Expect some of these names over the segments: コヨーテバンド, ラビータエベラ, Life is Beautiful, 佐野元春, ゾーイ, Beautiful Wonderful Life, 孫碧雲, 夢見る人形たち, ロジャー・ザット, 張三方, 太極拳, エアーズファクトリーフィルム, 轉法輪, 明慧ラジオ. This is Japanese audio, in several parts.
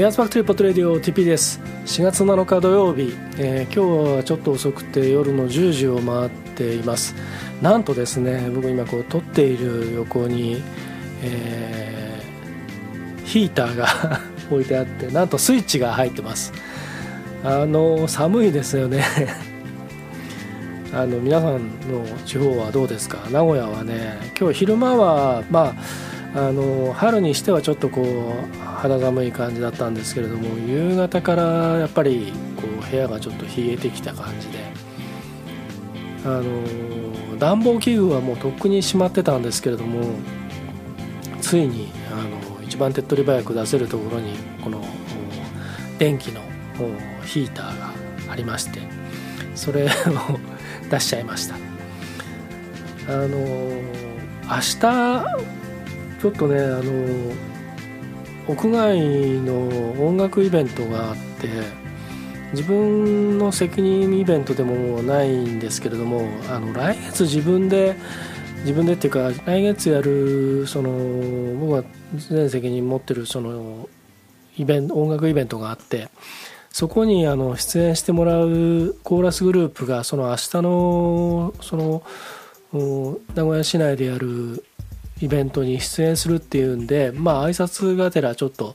エアスファクトリーポットレディオ TP です。4月7日土曜日、今日はちょっと遅くて夜の10時を回っています。なんとですね、僕今こう撮っている横に、ヒーターが置いてあって、なんとスイッチが入ってます。寒いですよね皆さんの地方はどうですか？名古屋はね、今日昼間は春にしてはちょっとこう肌寒い感じだったんですけれども、夕方からやっぱりこう部屋がちょっと冷えてきた感じで、暖房器具はもうとっくにしまってたんですけれども、ついに一番手っ取り早く出せるところにこの電気のヒーターがありまして、それを出しちゃいました。明日ちょっとね、屋外の音楽イベントがあって、自分の責任イベントでもないんですけれども、来月自分でっていうか、来月やる僕が全責任持ってる音楽イベントがあって、そこに出演してもらうコーラスグループが明日の名古屋市内でやるイベントに出演するっていうんで、挨拶がてらちょっと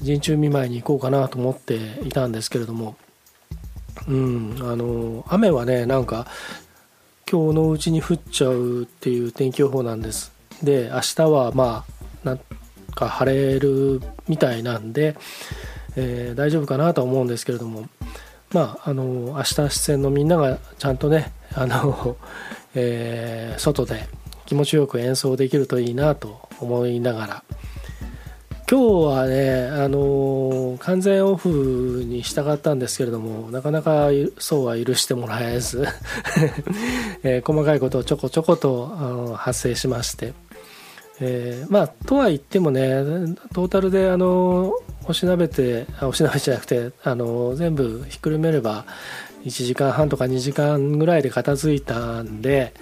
陣中見舞いに行こうかなと思っていたんですけれども、雨はね、なんか今日のうちに降っちゃうっていう天気予報なんです。で、明日はなんか晴れるみたいなんで、大丈夫かなとは思うんですけれども、明日出演のみんながちゃんとね外で気持ちよく演奏できるといいなと思いながら、今日はね、完全オフにしたかったんですけれども、なかなかそうは許してもらえず、細かいことをちょこちょこと発生しまして、とは言ってもね、トータルでおしなべじゃなくて全部ひっくるめれば1時間半とか2時間ぐらいで片付いたんで、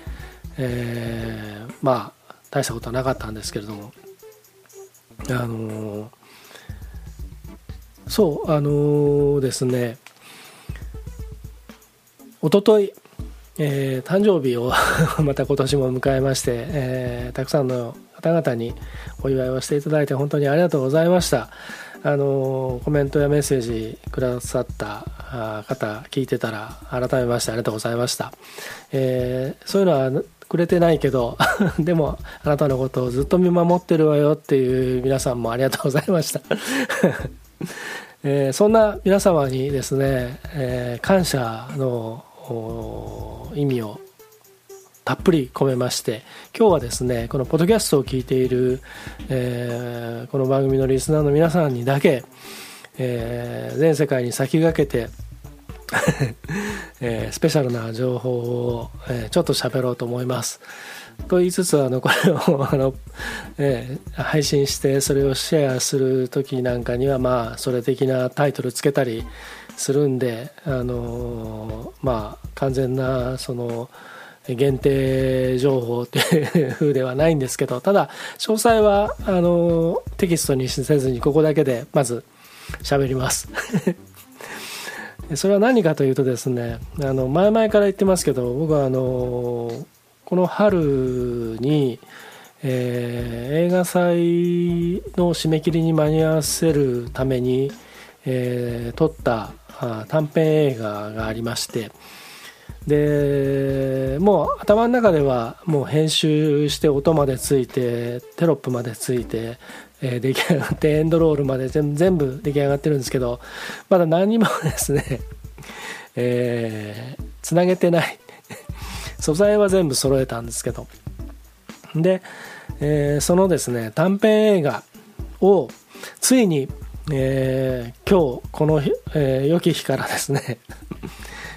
大したことはなかったんですけれども、ですね、おととい、誕生日をまた今年も迎えまして、たくさんの方々にお祝いをしていただいて本当にありがとうございました。コメントやメッセージくださった方、聞いてたら改めましてありがとうございました。そういうのはくれてないけどでもあなたのことをずっと見守ってるわよっていう皆さんもありがとうございましたそんな皆様にですね、感謝の意味をたっぷり込めまして、今日はですね、このポッドキャストを聞いている、この番組のリスナーの皆さんにだけ、全世界に先駆けてスペシャルな情報を、ちょっと喋ろうと思いますと言いつつ、これを配信してそれをシェアする時なんかにはそれ的なタイトルつけたりするんで、完全な限定情報っていう風ではないんですけど、ただ詳細はテキストにせずにここだけでまず喋りますそれは何かというとですね、前々から言ってますけど、僕はこの春に、映画祭の締め切りに間に合わせるために、撮った短編映画がありまして、でもう頭の中ではもう編集して音までついてテロップまでついて、出来上がってエンドロールまで全部出来上がってるんですけど、まだ何もですね、つなげてない素材は全部揃えたんですけど、で、そのですね短編映画をついに、今日この日、良き日からですね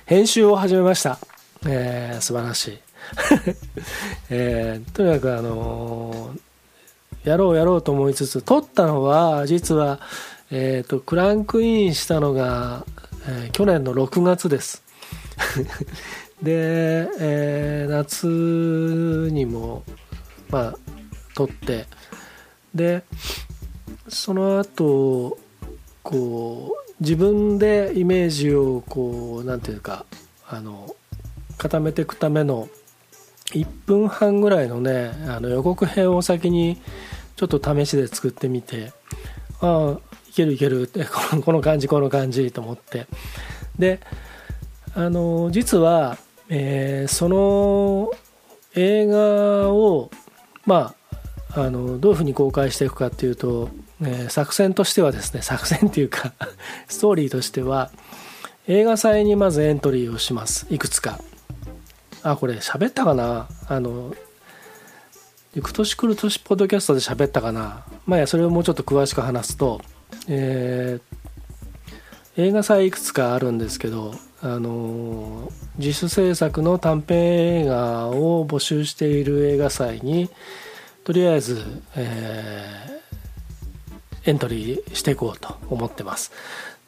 編集を始めました。素晴らしい、とにかくやろうと思いつつ、撮ったのは実は、クランクインしたのが、去年の6月ですで、夏にも撮って、でその後こう自分でイメージをこうなんていうか固めていくための1分半ぐらいのね予告編を先にちょっと試しで作ってみて、ああいけるってこの感じと思って、で実は、その映画をまあどういうふうに公開していくかっていうと、作戦としてはですね、作戦っていうかストーリーとしては映画祭にまずエントリーをします。いくつかこれ喋ったかな、行く年来る年ポッドキャストで喋ったかな、それをもうちょっと詳しく話すと、映画祭いくつかあるんですけど、自主制作の短編映画を募集している映画祭にとりあえず、エントリーしていこうと思ってます。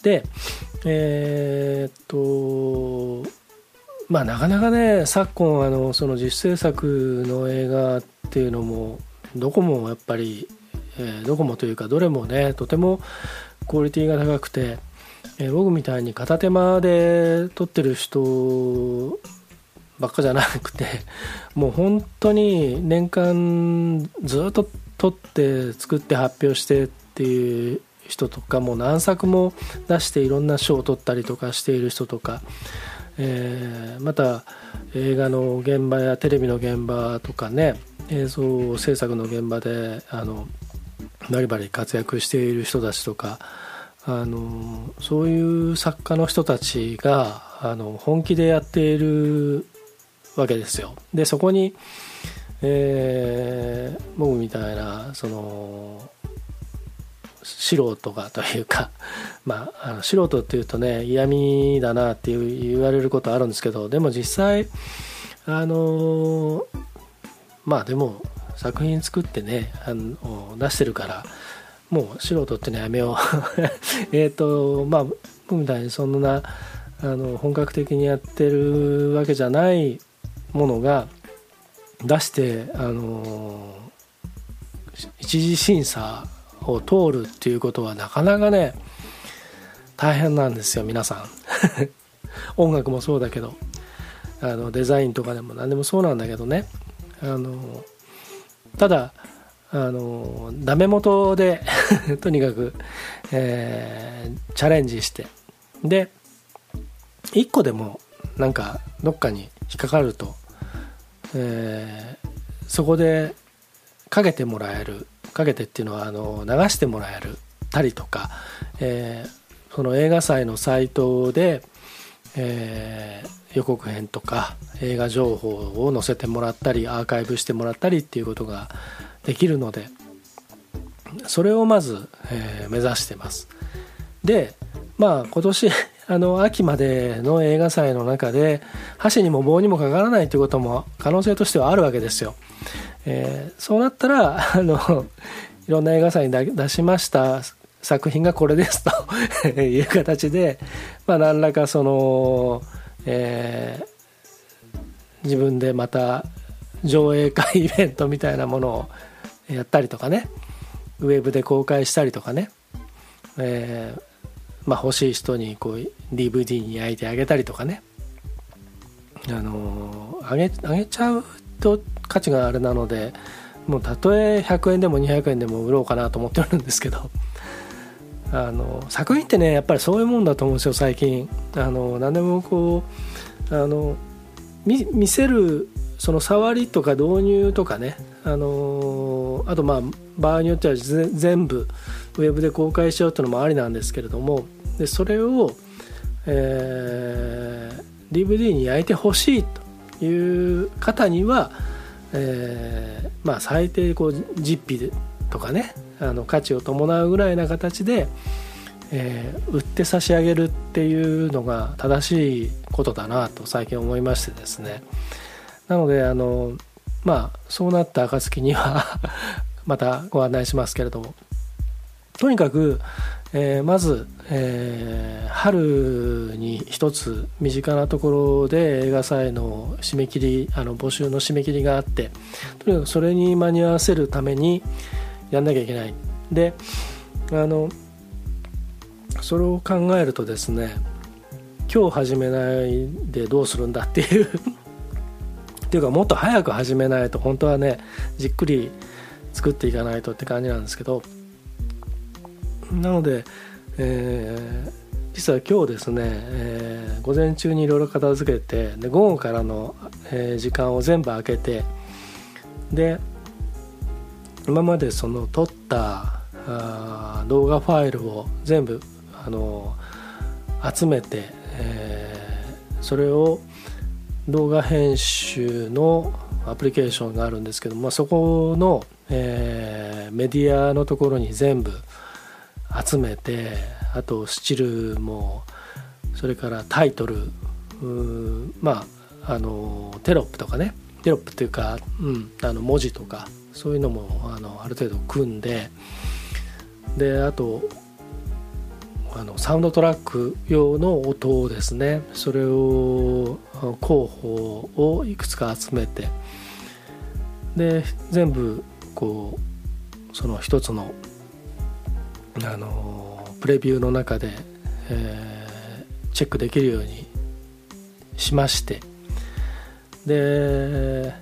でなかなかね昨今その自主制作の映画っていうのもどこもやっぱり、どこもというかどれもねとてもクオリティが高くて、僕みたいに片手間で撮ってる人ばっかじゃなくて、もう本当に年間ずっと撮って作って発表してっていう人とか、もう何作も出していろんな賞を取ったりとかしている人とか、また映画の現場やテレビの現場とかね映像制作の現場でバリバリ活躍している人たちとか、そういう作家の人たちが本気でやっているわけですよ。でそこに、僕みたいなその素人がというか、素人っていうとね嫌味だなって言われることあるんですけど、でも実際でも作品作ってね出してるから、もう素人ってねやめよう僕みたいにそんな本格的にやってるわけじゃないものが出して一次審査を通るっていうことはなかなかね大変なんですよ皆さん音楽もそうだけどデザインとかでも何でもそうなんだけどね、ただダメ元でとにかく、チャレンジして、で1個でもなんかどっかに引っかかると、そこでかけてっていうのは流してもらえるたりとか、その映画祭のサイトで、予告編とか映画情報を載せてもらったりアーカイブしてもらったりっていうことができるので、それをまず、目指してます。で今年秋までの映画祭の中で箸にも棒にもかからないということも可能性としてはあるわけですよ。そうなったらいろんな映画祭に出しました作品がこれですという形で、何らかその、自分でまた上映会イベントみたいなものをやったりとかね、ウェブで公開したりとかね、欲しい人にこう DVD に焼いてあげたりとかね、あげちゃうと価値があれなので、もうたとえ100円でも200円でも売ろうかなと思ってるんですけど、作品ってねやっぱりそういうもんだと思うんですよ。最近何でもこう見せるその触りとか導入とかね、あと場合によっては全部ウェブで公開しようというのもありなんですけれども、でそれを、DVD に焼いてほしいという方には、最低こう実費とかね価値を伴うぐらいな形で、売って差し上げるっていうのが正しいことだなと最近思いましてですね、なのでそうなった暁にはまたご案内しますけれども、とにかく、まず、春に一つ身近なところで映画祭の締め切り募集の締め切りがあって、とにかくそれに間に合わせるためにやんなきゃいけない。でそれを考えるとですね、今日始めないでどうするんだっていうっていうか、もっと早く始めないと本当はね、じっくり作っていかないとって感じなんですけど、なので、実は今日ですね、午前中にいろいろ片付けて、で午後からの、時間を全部空けて、で今までその撮った動画ファイルを全部集めて、それを動画編集のアプリケーションがあるんですけど、そこの、メディアのところに全部集めて、あとスチルも、それからタイトル、テロップとかね、テロップっていうか、文字とかそういうのもある程度組んで、であとサウンドトラック用の音をですね、それを候補をいくつか集めて、で全部こうその一つのプレビューの中で、チェックできるようにしまして、で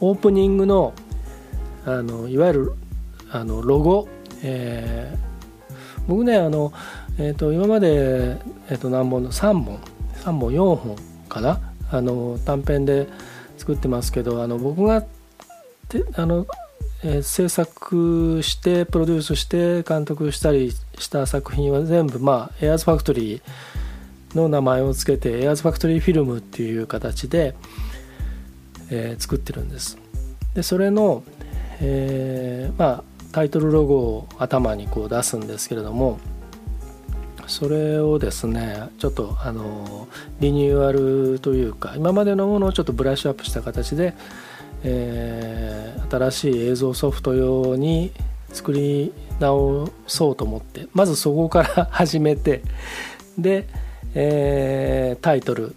オープニングのいわゆるロゴ、僕ね今まで、何本の3本4本かな、短編で作ってますけど、僕が制作してプロデュースして監督したりした作品は全部、エアーズファクトリーの名前をつけて、エアーズファクトリーフィルムっていう形で、作ってるんです。でそれの、タイトルロゴを頭にこう出すんですけれども、それをですねちょっとリニューアルというか、今までのものをちょっとブラッシュアップした形で、新しい映像ソフト用に作り直そうと思って、まずそこから始めて、で、タイトル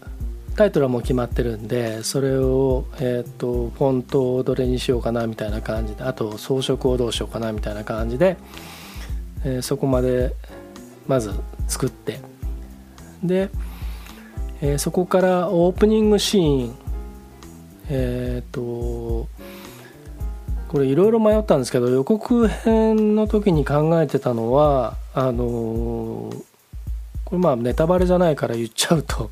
はもう決まってるんで、それを、フォントをどれにしようかなみたいな感じで、あと装飾をどうしようかなみたいな感じで、そこまでまず作って、で、そこからオープニングシーン、これいろいろ迷ったんですけど、予告編の時に考えてたのはこれネタバレじゃないから言っちゃうと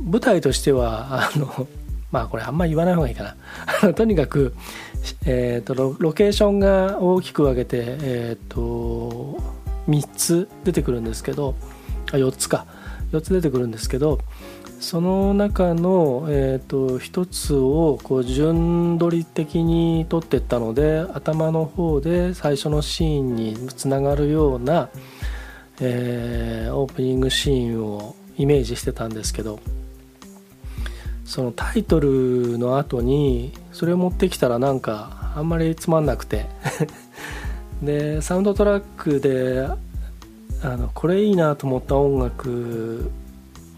舞台としてはこれあんまり言わない方がいいかなとにかく、ロケーションが大きく分けて、3つ出てくるんですけど、4つ出てくるんですけど、その中の、1つをこう順取り的に取っていったので、頭の方で最初のシーンにつながるような、オープニングシーンをイメージしてたんですけど、そのタイトルの後にそれを持ってきたらなんかあんまりつまんなくてでサウンドトラックでこれいいなと思った音楽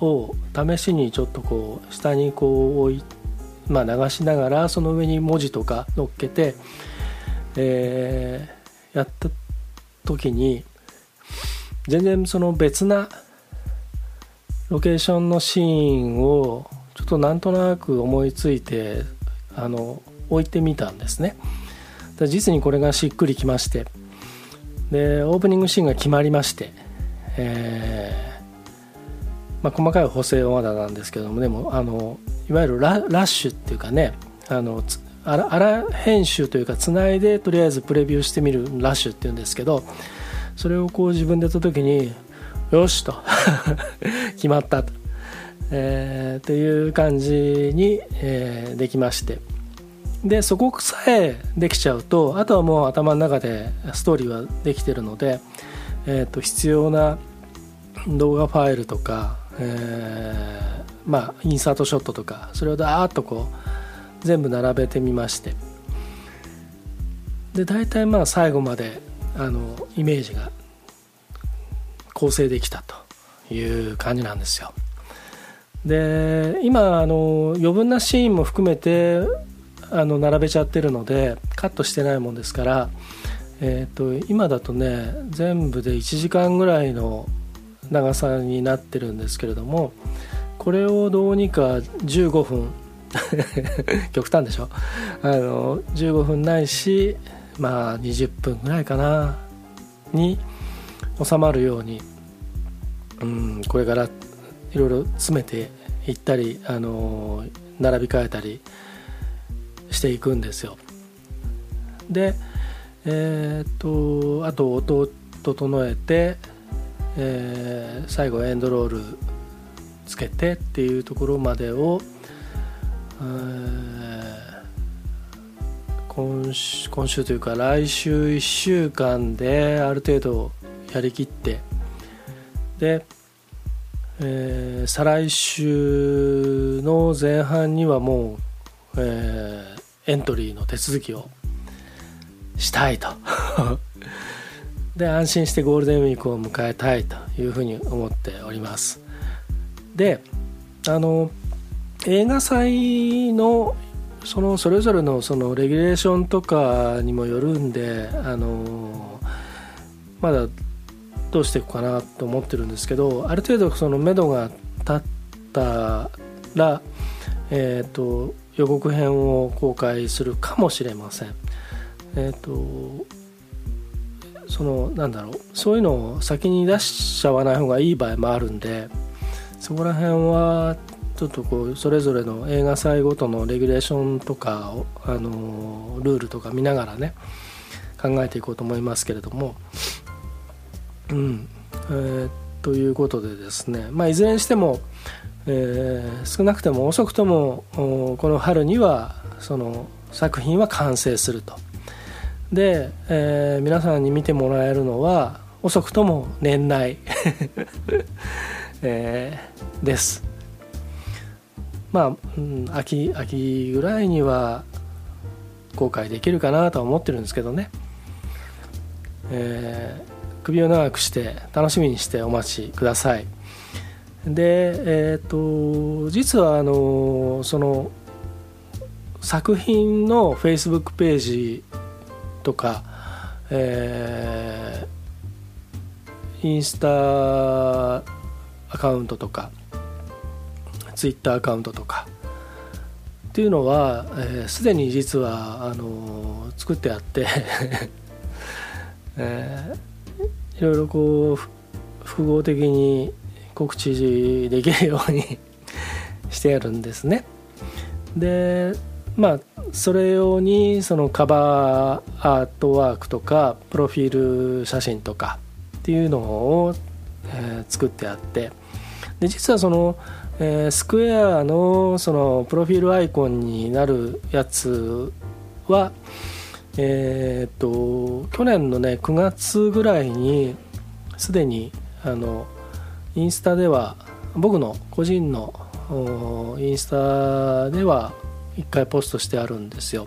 を試しにちょっとこう下にこう流しながら、その上に文字とか乗っけて、やった時に全然その別なロケーションのシーンをちょっとなんとなく思いついて置いてみたんですね。で実にこれがしっくりきまして、でオープニングシーンが決まりまして、細かい補正はまだなんですけども、でもいわゆるラッシュっていうかね、あら編集というか、つないでとりあえずプレビューしてみるラッシュっていうんですけど、それをこう自分でやった時によしと決まったと、っていう感じに、できまして、でそこさえできちゃうと、あとはもう頭の中でストーリーはできてるので、必要な動画ファイルとか、インサートショットとか、それをダーッとこう全部並べてみまして、で大体最後までイメージが構成できたという感じなんですよ。で今余分なシーンも含めて並べちゃってるので、カットしてないもんですから、今だとね全部で1時間ぐらいの長さになってるんですけれども、これをどうにか15分極端でしょ、15分ないし、まあ20分ぐらいかなに収まるように、これからいろいろ詰めていったり、並び替えたりしていくんですよ。で、あと音を整えて、最後エンドロールつけてっていうところまでを、今週というか来週1週間である程度やりきって、で、再来週の前半にはもう、エントリーの手続きをしたいとで、安心してゴールデンウィークを迎えたいというふうに思っております。で、映画祭のそれぞれのそのレギュレーションとかにもよるんで、まだどうしていくかなと思ってるんですけど、ある程度その目処が立ったら、予告編を公開するかもしれません。そういうのを先に出しちゃわない方がいい場合もあるんで、そこら辺はちょっとこうそれぞれの映画祭ごとのレギュレーションとかを、ルールとか見ながらね考えていこうと思いますけれども、ということでですね、まあ、いずれにしても、少なくとも遅くともこの春にはその作品は完成すると。で、皆さんに見てもらえるのは遅くとも年内、です。まあ、秋ぐらいには公開できるかなとは思ってるんですけどね、首を長くして楽しみにしてお待ちください。で、実はその作品の Facebook ページとか、インスタアカウントとかツイッターアカウントとかっていうのはすでに実は作ってあって、いろいろこう複合的に告知できるようにしてあるんですね。で、まあ、それ用にそのカバーアートワークとかプロフィール写真とかっていうのを作ってあって、で実はそのスクエアのそのプロフィールアイコンになるやつは去年のね9月ぐらいにすでにインスタでは僕の個人のインスタでは1回ポストしてあるんですよ。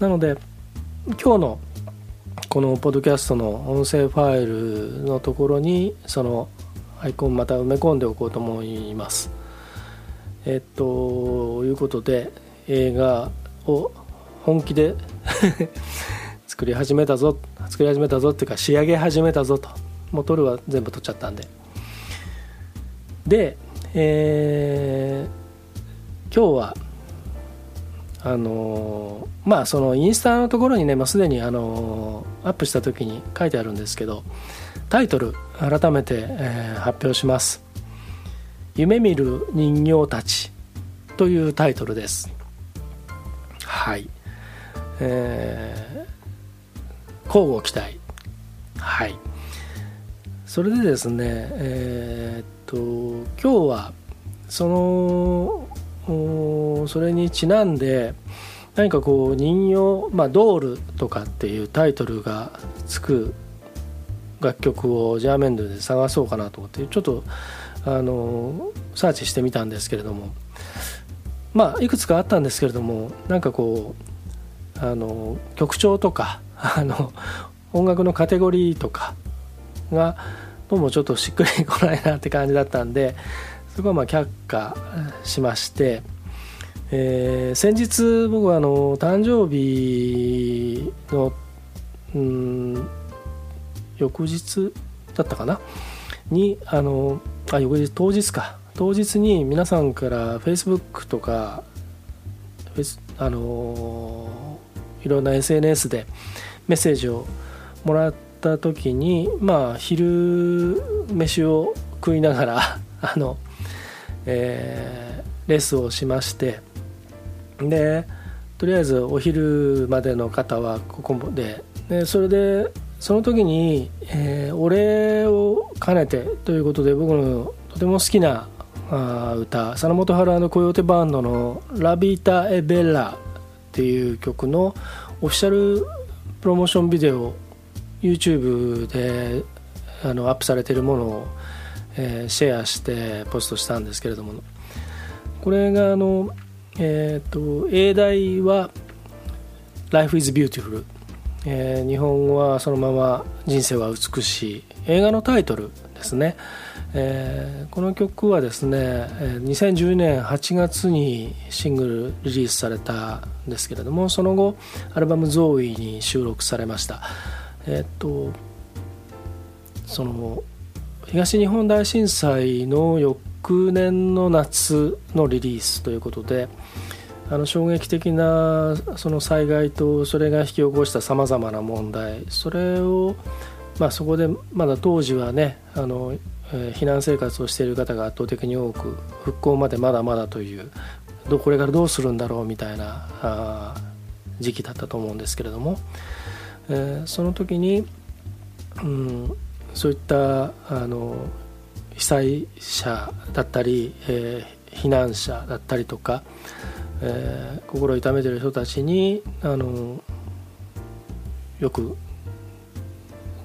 なので今日のこのポッドキャストの音声ファイルのところにそのアイコンまた埋め込んでおこうと思います。いうことで映画を本気で作り始めたぞっていうか仕上げ始めたぞと。もう撮るは全部撮っちゃったんで。で、今日はまあそのインスタのところにね、まあ、すでにアップした時に書いてあるんですけど、タイトル改めて、発表します。夢見る人形たちというタイトルです。はい、交互期待。はい、それでですね、今日はそのそれにちなんで何かこう人形、まあ、ドールとかっていうタイトルがつく楽曲をジャーメンドで探そうかなと思ってちょっとサーチしてみたんですけれども、まあいくつかあったんですけれども、なんかこう曲調とか音楽のカテゴリーとかがどうもちょっとしっくりこないなって感じだったんで、そこはまあ却下しまして、先日僕は誕生日の翌日だったかなに翌日当日に皆さんからFacebookとかいろんな SNS でメッセージをもらった時に、まあ昼飯を食いながらレッスンをしまして、でとりあえずお昼までの方はここで、それでその時に、お礼を兼ねてということで、僕のとても好きな歌、佐野元春&コヨーテバンドのラビータエベラっていう曲のオフィシャルプロモーションビデオ、 YouTube でアップされているものを、シェアしてポストしたんですけれども、これが英題は Life is Beautiful、日本語はそのまま人生は美しい、映画のタイトルですね。この曲はですね、2010年8月にシングルリリースされたんですけれども、その後アルバムゾーイに収録されました。その東日本大震災の翌年の夏のリリースということで、衝撃的なその災害と、それが引き起こしたさまざまな問題、それを、まあ、そこでまだ当時はね、避難生活をしている方が圧倒的に多く、復興までまだまだという、これからどうするんだろうみたいな時期だったと思うんですけれども、その時に、そういった被災者だったり、避難者だったりとか、心を痛めている人たちによく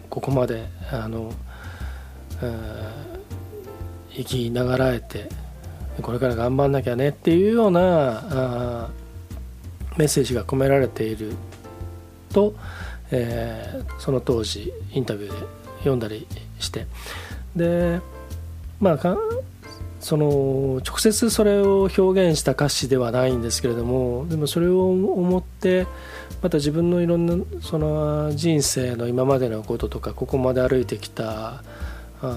ここまで生きながらえて、これから頑張んなきゃねっていうようなメッセージが込められていると、その当時インタビューで読んだりして、で、まあその直接それを表現した歌詞ではないんですけれども、でもそれを思って、また自分のいろんなその人生の今までのこととか、ここまで歩いてきた道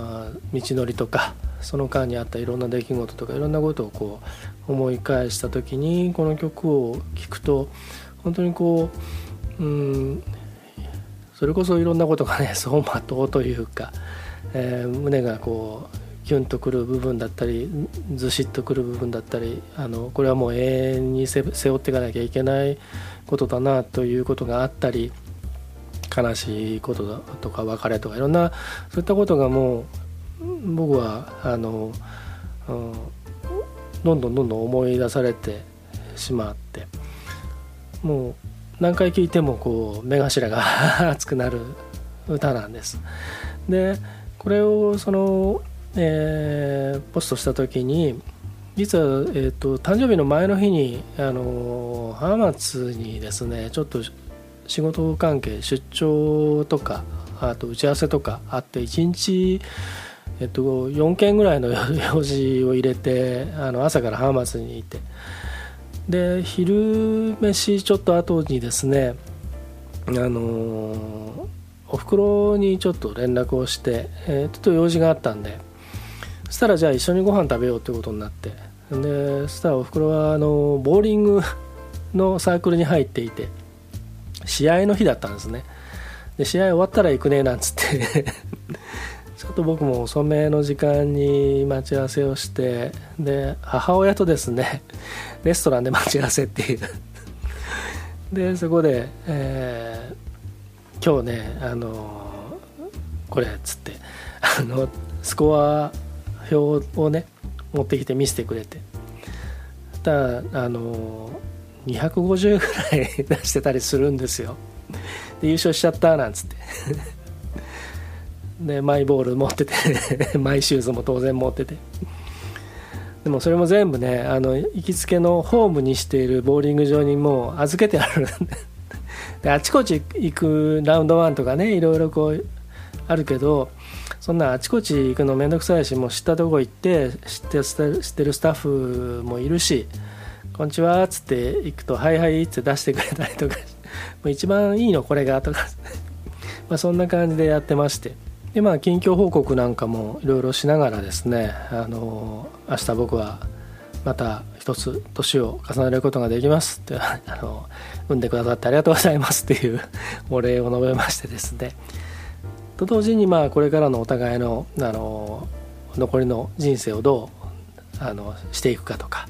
のりとか、その間にあったいろんな出来事とか、いろんなことをこう思い返した時に、この曲を聴くと本当にこう、それこそいろんなことがね、走馬灯というか、胸がこうキュンとくる部分だったり、ずしっとくる部分だったり、これはもう永遠に背負っていかなきゃいけないことだなということがあったり、悲しいことだとか別れとか、いろんなそういったことがもう僕はどんどん思い出されてしまって、もう何回聴いてもこう目頭が熱くなる歌なんです。でこれをポストした時に、実は、誕生日の前の日に浜松にですね、ちょっと仕事関係、出張とか、あと打ち合わせとかあって、1日、4件ぐらいの用事を入れて、朝から浜松にいて、で昼飯ちょっと後にですね、おふくろにちょっと連絡をして、ちょっと用事があったんで、そしたらじゃあ一緒にご飯食べようってことになって、でそしたらおふくろはボーリングのサークルに入っていて、試合の日だったんですね。で試合終わったら行くねなんつってちょっと僕も遅めの時間に待ち合わせをして、で母親とですねレストランで待ち合わせっていうでそこで、今日ねこれっつってスコア表をね持ってきて見せてくれて、だ250ぐらい出してたりするんですよ。で優勝しちゃったなんつってでマイボール持っててマイシューズも当然持ってて、でもそれも全部ね、行きつけのホームにしているボーリング場にもう預けてあるであちこち行くラウンド1とかね、いろいろこうあるけど、そんなあちこち行くのめんどくさいし、もう知ったとこ行って知ってるスタッフもいるし、こんにちはっつって行くとはいはいって出してくれたりとか、もう一番いいのこれがとかそんな感じでやってまして、で、近況報告なんかもいろいろしながらですね、明日僕はまた一つ年を重ねることができますって産んでくださってありがとうございますっていうお礼を述べましてですね、と同時にこれからのお互いの、残りの人生をどうしていくかとか、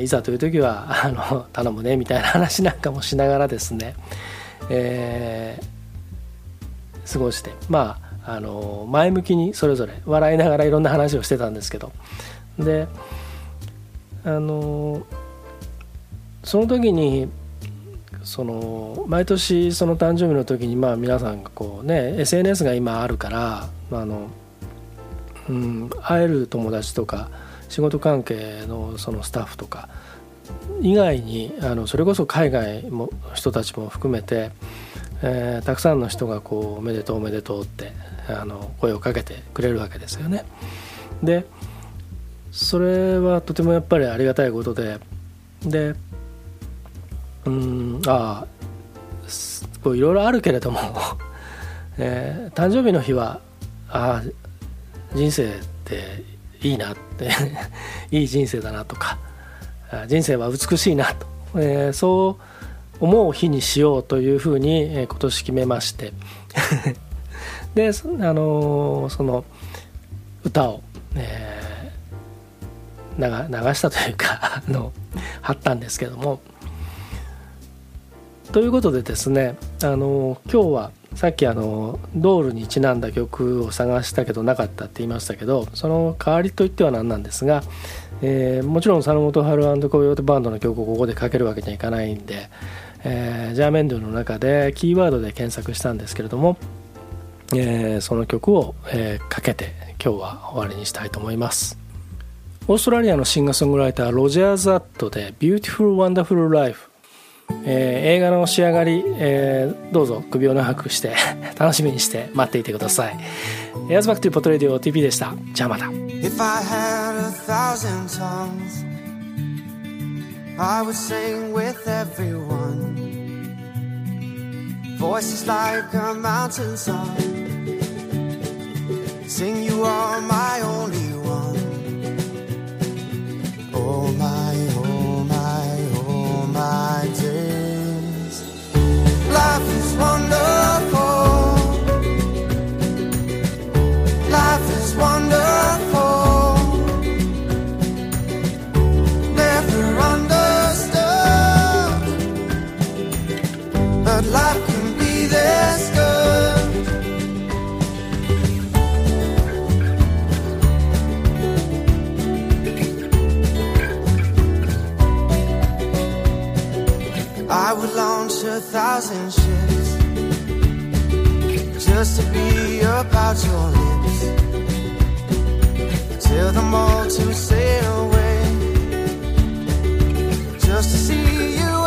いざという時は頼むねみたいな話なんかもしながらですね、過ごして、前向きにそれぞれ笑いながらいろんな話をしてたんですけど、でその時に毎年その誕生日の時に皆さんがこうね SNS が今あるから会える友達とか仕事関係のそのスタッフとか以外にそれこそ海外の人たちも含めてたくさんの人がこうおめでとうおめでとうって声をかけてくれるわけですよね。でそれはとてもやっぱりありがたいことで、でいろいろあるけれども誕生日の日は人生っていいなっていい人生だなとか、人生は美しいなと、そう思う日にしようというふうに、今年決めましてで、その歌を、流したというか貼ったんですけども、ということでですね、今日はさっきドールにちなんだ曲を探したけどなかったって言いましたけど、その代わりといっては何なんですが、もちろん佐野元春&コヨーテバンドの曲をここでかけるわけにはいかないんで、ジャーメンドゥの中でキーワードで検索したんですけれども、その曲を、かけて今日は終わりにしたいと思います。オーストラリアのシンガーソングライターロジャー・ザットで Beautiful Wonderful Life、映画の仕上がり、どうぞ首を長くして楽しみにして待っていてください。エアズバックトゥーポットレディオ TP でした。じゃあまた。 If I had 1,000 tongues I would sing with everyone, voices like a mountain song, sing you are my only one, oh my oh my oh my dear.Life is wonderful. Life is wonderful. Never understood, but life can be this good. I would launch 1,000 ships just to be about your lips, tell them all to sail away just to see you